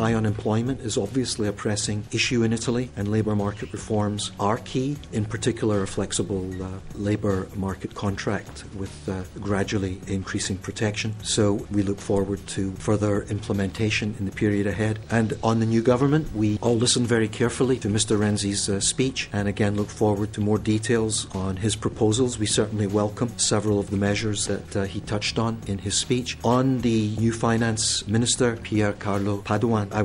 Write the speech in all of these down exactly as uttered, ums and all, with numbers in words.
High unemployment is obviously a pressing issue in Italy, and labour market reforms are key, in particular a flexible uh, labour market contract with uh, gradually increasing protection. So we look forward to further implementation in the period ahead. And on the new government, we all listened very carefully to Mister Renzi's uh, speech, and again look forward to more details on his proposals. We certainly welcome several of the measures that uh, he touched on in his speech. On the new finance minister, Pier Carlo Padoan, il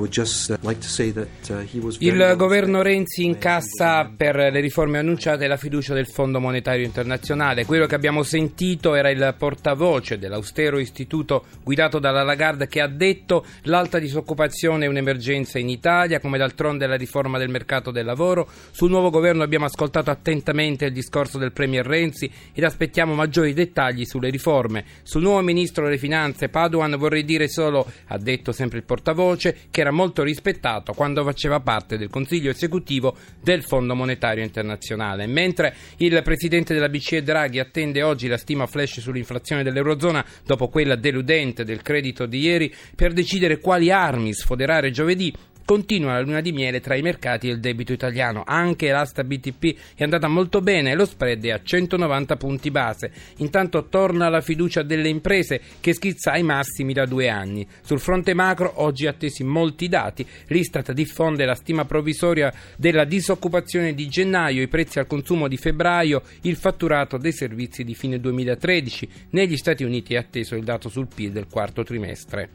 governo Renzi incassa per le riforme annunciate la fiducia del Fondo Monetario Internazionale. Quello che abbiamo sentito era il portavoce dell'austero istituto guidato dalla Lagarde, che ha detto: l'alta disoccupazione è un'emergenza in Italia, come d'altronde la riforma del mercato del lavoro. Sul nuovo governo abbiamo ascoltato attentamente il discorso del Premier Renzi ed aspettiamo maggiori dettagli sulle riforme. Sul nuovo ministro delle Finanze Padoan vorrei dire solo, ha detto sempre il portavoce, che era molto rispettato quando faceva parte del Consiglio esecutivo del Fondo Monetario Internazionale. Mentre il presidente della B C E Draghi attende oggi la stima flash sull'inflazione dell'Eurozona dopo quella deludente del credito di ieri per decidere quali armi sfoderare giovedì, continua la luna di miele tra i mercati e il debito italiano. Anche l'asta B T P è andata molto bene e lo spread è a centonovanta punti base. Intanto torna la fiducia delle imprese, che schizza ai massimi da due anni. Sul fronte macro oggi attesi molti dati. L'Istat diffonde la stima provvisoria della disoccupazione di gennaio, i prezzi al consumo di febbraio, il fatturato dei servizi di fine duemilatredici. Negli Stati Uniti è atteso il dato sul P I L del quarto trimestre.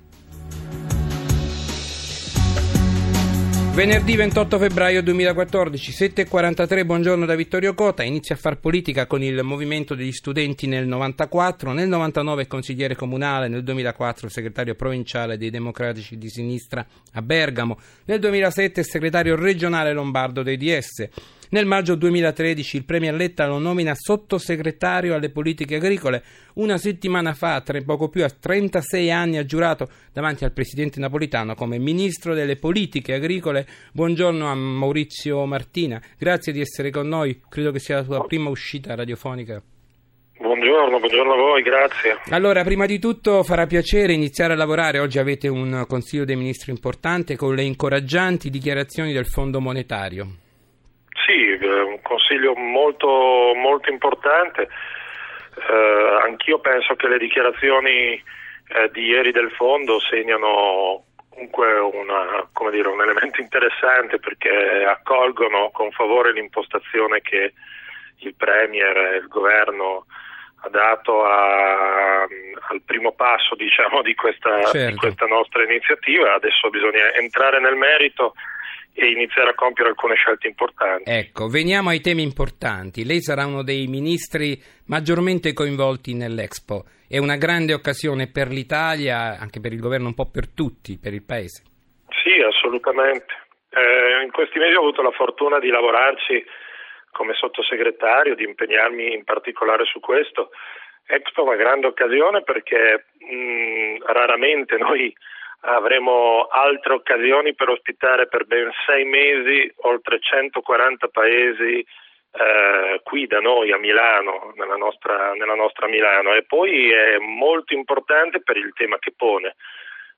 Venerdì ventotto febbraio duemilaquattordici, sette e quarantatré, buongiorno da Vittorio Cota. Inizia a far politica con il movimento degli studenti nel novantaquattro, nel novantanove consigliere comunale, nel duemilaquattro segretario provinciale dei Democratici di Sinistra a Bergamo, nel duemilasette segretario regionale lombardo dei D S. Nel maggio duemilatredici il Premier Letta lo nomina sottosegretario alle politiche agricole. Una settimana fa, tra poco più a trentasei anni, ha giurato davanti al presidente Napolitano come ministro delle politiche agricole. Buongiorno a Maurizio Martina, grazie di essere con noi, credo che sia la tua prima uscita radiofonica. Buongiorno, buongiorno a voi, grazie. Allora, prima di tutto farà piacere iniziare a lavorare. Oggi avete un Consiglio dei Ministri importante con le incoraggianti dichiarazioni del Fondo Monetario. Sì, un consiglio molto, molto importante. Eh, anch'io penso che le dichiarazioni eh, di ieri del Fondo segnano comunque una, come dire, un elemento interessante, perché accolgono con favore l'impostazione che il Premier e il Governo ha dato a, al primo passo, diciamo, di questa, certo. di questa nostra iniziativa. Adesso bisogna entrare nel merito e iniziare a compiere alcune scelte importanti. Ecco, veniamo ai temi importanti. Lei sarà uno dei ministri maggiormente coinvolti nell'Expo. È una grande occasione per l'Italia, anche per il governo, un po' per tutti, per il paese. Sì, assolutamente. Eh, in questi mesi ho avuto la fortuna di lavorarci come sottosegretario, di impegnarmi in particolare su questo. Expo è una grande occasione perché mh, raramente noi avremo altre occasioni per ospitare per ben sei mesi oltre centoquaranta paesi eh, qui da noi a Milano, nella nostra, nella nostra Milano. E poi è molto importante per il tema che pone.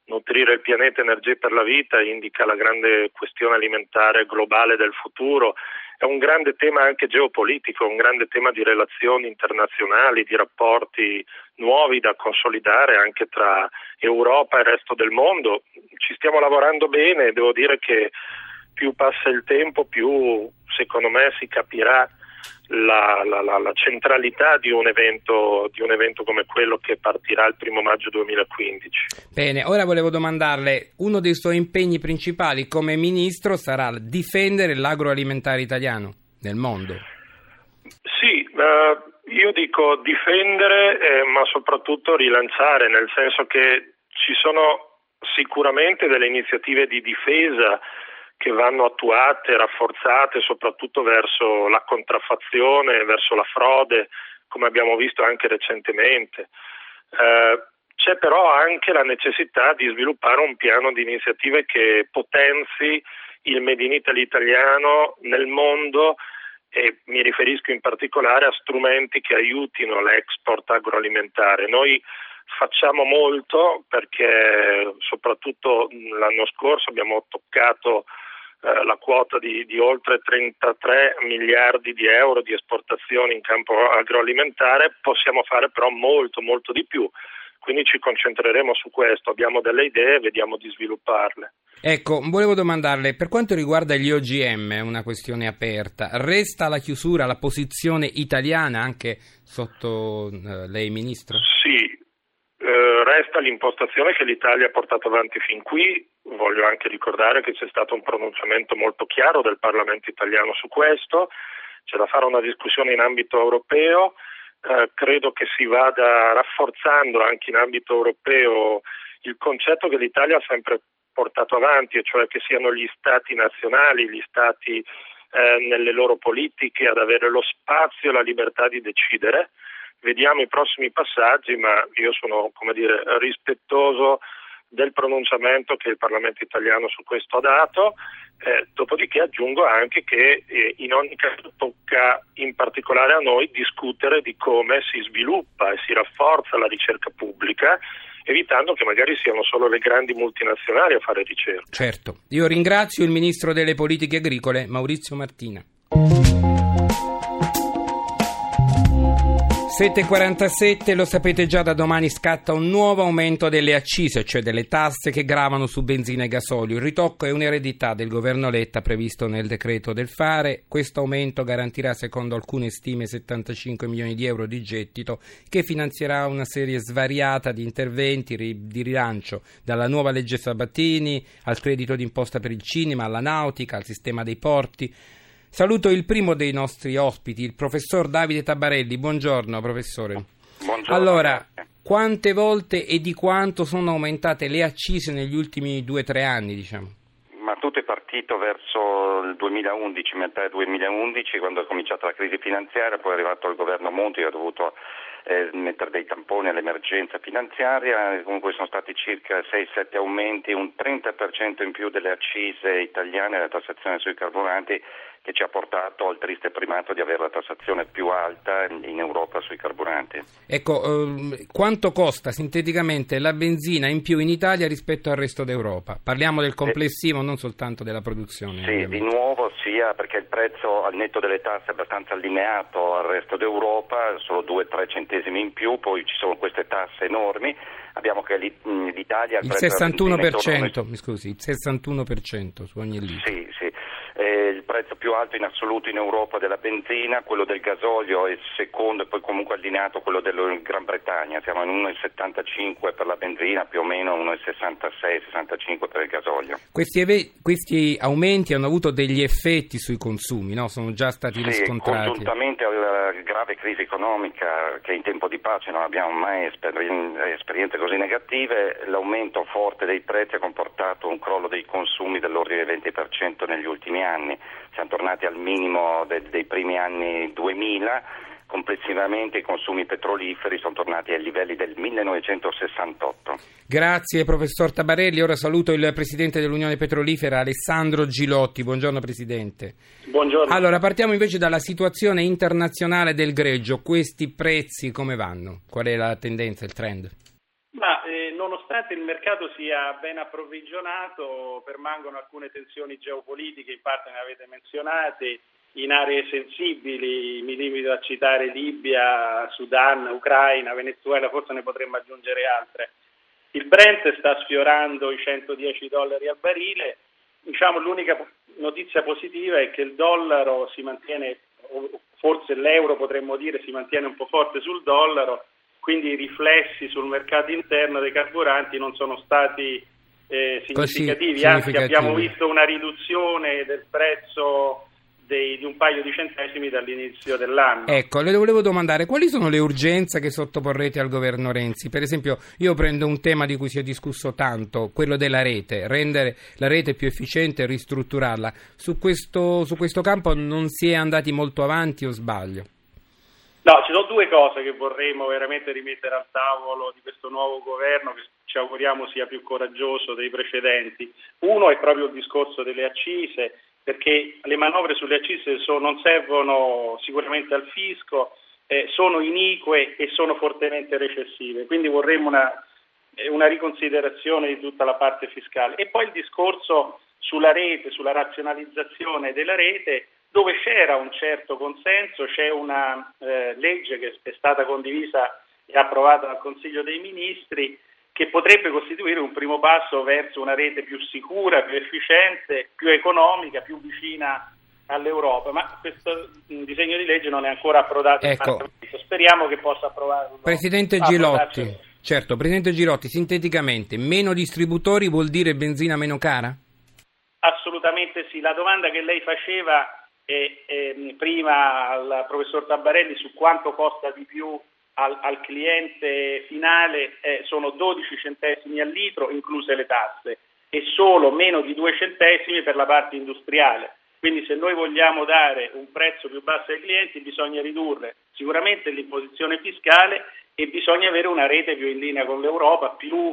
Nutrire il pianeta, energie per la vita, indica la grande questione alimentare globale del futuro. È un grande tema anche geopolitico, un grande tema di relazioni internazionali, di rapporti nuovi da consolidare anche tra Europa e il resto del mondo. Ci stiamo lavorando bene e devo dire che più passa il tempo, più secondo me si capirà La, la, la, la centralità di un evento di un evento come quello che partirà il primo maggio duemilaquindici. Bene, ora volevo domandarle, uno dei suoi impegni principali come ministro sarà difendere l'agroalimentare italiano nel mondo. Sì, eh, io dico difendere, eh, ma soprattutto rilanciare, nel senso che ci sono sicuramente delle iniziative di difesa che vanno attuate, rafforzate, soprattutto verso la contraffazione, verso la frode, come abbiamo visto anche recentemente. Eh, c'è però anche la necessità di sviluppare un piano di iniziative che potenzi il Made in Italy italiano nel mondo e mi riferisco in particolare a strumenti che aiutino l'export agroalimentare. Noi facciamo molto perché soprattutto l'anno scorso abbiamo toccato eh, la quota di, di oltre trentatré miliardi di euro di esportazioni in campo agroalimentare, possiamo fare però molto molto di più. Quindi ci concentreremo su questo, abbiamo delle idee e vediamo di svilupparle. Ecco, volevo domandarle, per quanto riguarda gli O G M, è una questione aperta, resta alla chiusura la posizione italiana anche sotto eh, lei Ministro? Sì, eh, resta l'impostazione che l'Italia ha portato avanti fin qui. Voglio anche ricordare che c'è stato un pronunciamento molto chiaro del Parlamento italiano su questo, c'è da fare una discussione in ambito europeo. Uh, credo che si vada rafforzando anche in ambito europeo il concetto che l'Italia ha sempre portato avanti, e cioè che siano gli stati nazionali, gli stati eh, nelle loro politiche ad avere lo spazio e la libertà di decidere. Vediamo i prossimi passaggi, ma io sono, come dire, rispettoso del pronunciamento che il Parlamento italiano su questo ha dato, eh, dopodiché aggiungo anche che eh, in ogni caso tocca in particolare a noi discutere di come si sviluppa e si rafforza la ricerca pubblica, evitando che magari siano solo le grandi multinazionali a fare ricerca. Certo, io ringrazio il Ministro delle Politiche Agricole Maurizio Martina. sette e quarantasette, lo sapete già, da domani scatta un nuovo aumento delle accise, cioè delle tasse che gravano su benzina e gasolio. Il ritocco è un'eredità del governo Letta previsto nel decreto del fare. Questo aumento garantirà, secondo alcune stime, settantacinque milioni di euro di gettito che finanzierà una serie svariata di interventi di rilancio, dalla nuova legge Sabatini al credito d'imposta per il cinema, alla nautica, al sistema dei porti. Saluto il primo dei nostri ospiti, il professor Davide Tabarelli. Buongiorno, professore. Buongiorno. Allora, quante volte e di quanto sono aumentate le accise negli ultimi due o tre anni, diciamo? Ma tutto è partito verso il duemilaundici, metà duemilaundici, quando è cominciata la crisi finanziaria, poi è arrivato il governo Monti e ha dovuto eh, mettere dei tamponi all'emergenza finanziaria. Comunque sono stati circa sei sette aumenti, un trenta per cento in più delle accise italiane, la tassazione sui carburanti, che ci ha portato al triste primato di avere la tassazione più alta in Europa sui carburanti. Ecco, eh, quanto costa sinteticamente la benzina in più in Italia rispetto al resto d'Europa? Parliamo del complessivo, eh, non soltanto della produzione. Sì, ovviamente. Di nuovo sia perché il prezzo al netto delle tasse è abbastanza allineato al resto d'Europa, solo due tre centesimi in più, poi ci sono queste tasse enormi. Abbiamo che l'Italia... Il sessantuno per cento, mi scusi, il sessantuno per cento su ogni litro. Sì, sì. Eh, il prezzo più alto in assoluto in Europa della benzina, quello del gasolio è secondo e poi comunque allineato quello della Gran Bretagna, siamo a uno virgola settantacinque per la benzina, più o meno uno virgola sessantasei sessantacinque per il gasolio. Questi, ave- questi aumenti hanno avuto degli effetti sui consumi, no? Sono già stati riscontrati. Sì, congiuntamente alla grave crisi economica che in tempo di pace non abbiamo mai esper- esperienze così negative, l'aumento forte dei prezzi ha comportato un crollo dei consumi dell'ordine del venti per cento negli ultimi anni, siamo tornati al minimo de- dei primi anni duemila, complessivamente i consumi petroliferi sono tornati ai livelli del millenovecentosessantotto. Grazie professor Tabarelli, ora saluto il presidente dell'Unione Petrolifera Alessandro Girotti. Buongiorno presidente. Buongiorno. Allora partiamo invece dalla situazione internazionale del greggio, questi prezzi come vanno? Qual è la tendenza, il trend? Ma eh, nonostante il mercato sia ben approvvigionato, permangono alcune tensioni geopolitiche, in parte ne avete menzionate, in aree sensibili, mi limito a citare Libia, Sudan, Ucraina, Venezuela, forse ne potremmo aggiungere altre. Il Brent sta sfiorando i centodieci dollari al barile, diciamo l'unica notizia positiva è che il dollaro si mantiene, forse l'euro potremmo dire, si mantiene un po' forte sul dollaro, quindi i riflessi sul mercato interno dei carburanti non sono stati eh, significativi, Così, anzi significativi. Abbiamo visto una riduzione del prezzo dei, di un paio di centesimi dall'inizio dell'anno. Ecco, le volevo domandare, quali sono le urgenze che sottoporrete al governo Renzi? Per esempio, io prendo un tema di cui si è discusso tanto, quello della rete, rendere la rete più efficiente e ristrutturarla. Su questo, su questo campo non si è andati molto avanti o sbaglio? No, ci sono due cose che vorremmo veramente rimettere al tavolo di questo nuovo governo, che ci auguriamo sia più coraggioso dei precedenti. Uno è proprio il discorso delle accise, perché le manovre sulle accise so, non servono sicuramente al fisco, eh, sono inique e sono fortemente recessive, quindi vorremmo una, una riconsiderazione di tutta la parte fiscale. E poi il discorso sulla rete, sulla razionalizzazione della rete, dove c'era un certo consenso, c'è una eh, legge che è stata condivisa e approvata dal Consiglio dei Ministri, che potrebbe costituire un primo passo verso una rete più sicura, più efficiente, più economica, più vicina all'Europa, ma questo disegno di legge non è ancora approdato. Ecco. Speriamo che possa approvarlo. Presidente Girotti, certo, Presidente Girotti, sinteticamente, meno distributori vuol dire benzina meno cara? Assolutamente sì. La domanda che lei faceva eh, eh, prima al professor Tabarelli su quanto costa di più Al, al cliente finale eh, sono dodici centesimi al litro, incluse le tasse, e solo meno di due centesimi per la parte industriale. Quindi se noi vogliamo dare un prezzo più basso ai clienti bisogna ridurre sicuramente l'imposizione fiscale e bisogna avere una rete più in linea con l'Europa, più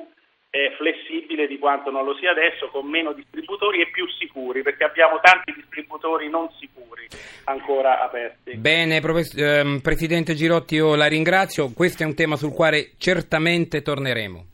eh, flessibile di quanto non lo sia adesso, con meno distributori e più sicuri, perché abbiamo tanti distributori non sicuri ancora aperti. Bene, profess- ehm, Presidente Girotti, io la ringrazio. Questo è un tema sul quale certamente torneremo.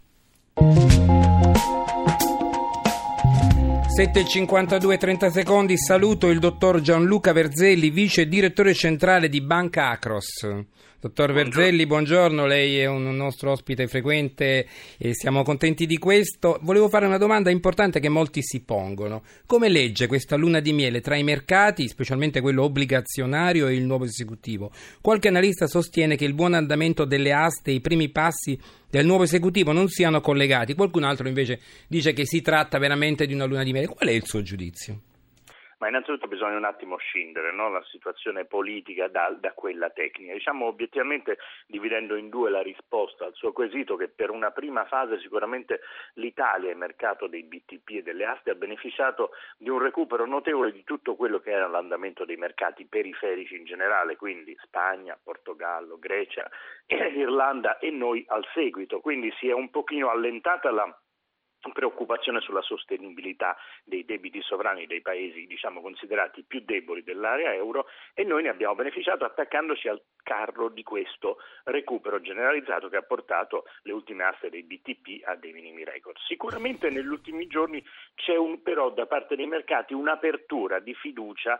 sette e cinquantadue, trenta secondi. Saluto il dottor Gianluca Verzelli, vice direttore centrale di Banca Acros. Dottor Verzelli, buongiorno, lei è un nostro ospite frequente e siamo contenti di questo. Volevo fare una domanda importante che molti si pongono. Come legge questa luna di miele tra i mercati, specialmente quello obbligazionario e il nuovo esecutivo? Qualche analista sostiene che il buon andamento delle aste e i primi passi del nuovo esecutivo non siano collegati. Qualcun altro invece dice che si tratta veramente di una luna di miele. Qual è il suo giudizio? Ma innanzitutto bisogna un attimo scindere, no, la situazione politica da, da quella tecnica, diciamo obiettivamente dividendo in due la risposta al suo quesito, che per una prima fase sicuramente l'Italia, il mercato dei B T P e delle aste, ha beneficiato di un recupero notevole di tutto quello che era l'andamento dei mercati periferici in generale, quindi Spagna, Portogallo, Grecia, eh, Irlanda e noi al seguito, quindi si è un pochino allentata la preoccupazione sulla sostenibilità dei debiti sovrani dei paesi, diciamo, considerati più deboli dell'area euro, e noi ne abbiamo beneficiato attaccandoci al carro di questo recupero generalizzato che ha portato le ultime aste dei B T P a dei minimi record. Sicuramente negli ultimi giorni c'è un, però da parte dei mercati un'apertura di fiducia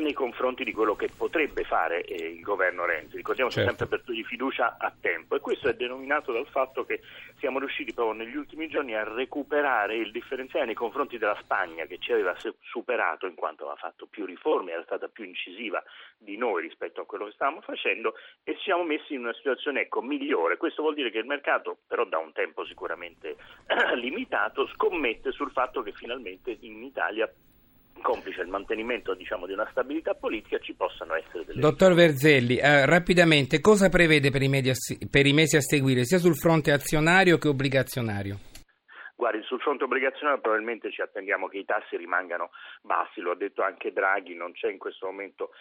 nei confronti di quello che potrebbe fare eh, il governo Renzi. Ricordiamo certo. Sempre aperto di fiducia a tempo, e questo è denominato dal fatto che siamo riusciti proprio negli ultimi giorni a recuperare il differenziale nei confronti della Spagna, che ci aveva superato in quanto aveva fatto più riforme, era stata più incisiva di noi rispetto a quello che stavamo facendo, e siamo messi in una situazione ecco migliore. Questo vuol dire che il mercato, però da un tempo sicuramente eh, limitato, scommette sul fatto che finalmente in Italia, complice il mantenimento, diciamo, di una stabilità politica, ci possano essere delle... Dottor Verzelli, eh, rapidamente, cosa prevede per i, media, per i mesi a seguire, sia sul fronte azionario che obbligazionario? Guardi, sul fronte obbligazionario probabilmente ci attendiamo che i tassi rimangano bassi, lo ha detto anche Draghi, non c'è in questo momento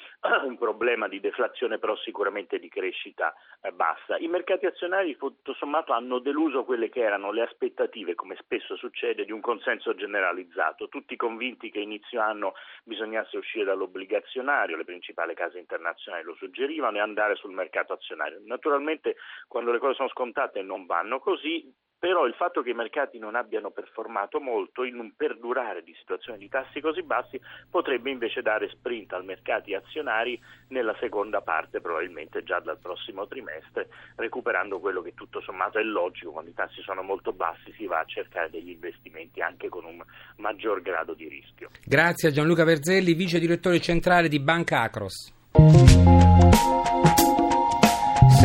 un problema di deflazione, però sicuramente di crescita bassa. I mercati azionari tutto sommato hanno deluso quelle che erano le aspettative, come spesso succede, di un consenso generalizzato, tutti convinti che inizio anno bisognasse uscire dall'obbligazionario, le principali case internazionali lo suggerivano, e andare sul mercato azionario. Naturalmente quando le cose sono scontate non vanno così, però il fatto che i mercati non abbiano performato molto in un perdurare di situazioni di tassi così bassi potrebbe invece dare sprint al mercati azionari nella seconda parte, probabilmente già dal prossimo trimestre, recuperando quello che tutto sommato è logico: quando i tassi sono molto bassi si va a cercare degli investimenti anche con un maggior grado di rischio. Grazie a Gianluca Verzelli, vice direttore centrale di Banca Acros.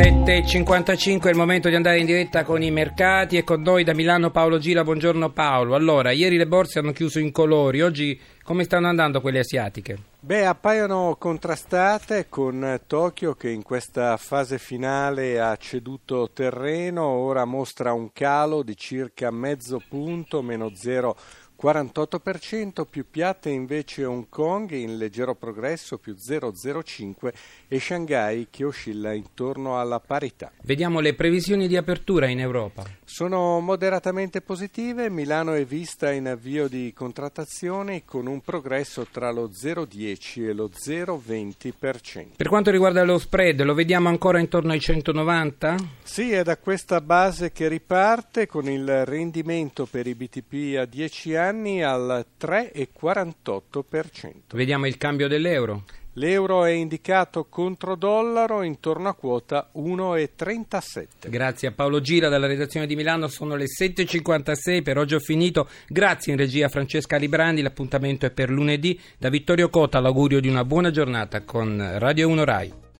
sette e cinquantacinque, è il momento di andare in diretta con i mercati, e con noi da Milano Paolo Gila. Buongiorno Paolo. Allora, ieri le borse hanno chiuso in colori, oggi come stanno andando quelle asiatiche? Beh, appaiono contrastate, con Tokyo che in questa fase finale ha ceduto terreno, ora mostra un calo di circa mezzo punto, meno zero quarantotto per cento, più piatte invece Hong Kong in leggero progresso più zero virgola zero cinque e Shanghai che oscilla intorno alla parità. Vediamo le previsioni di apertura in Europa. Sono moderatamente positive, Milano è vista in avvio di contrattazione con un progresso tra lo zero virgola dieci e lo zero virgola venti per cento. Per quanto riguarda lo spread, lo vediamo ancora intorno ai centonovanta? Sì, è da questa base che riparte con il rendimento per i B T P a dieci anni al tre virgola quarantotto per cento. Vediamo il cambio dell'euro. L'euro è indicato contro dollaro intorno a quota uno virgola trentasette. Grazie a Paolo Gila dalla redazione di Milano, sono le sette e cinquantasei, per oggi ho finito. Grazie in regia Francesca Librandi, l'appuntamento è per lunedì. Da Vittorio Cota l'augurio di una buona giornata con Radio uno Rai.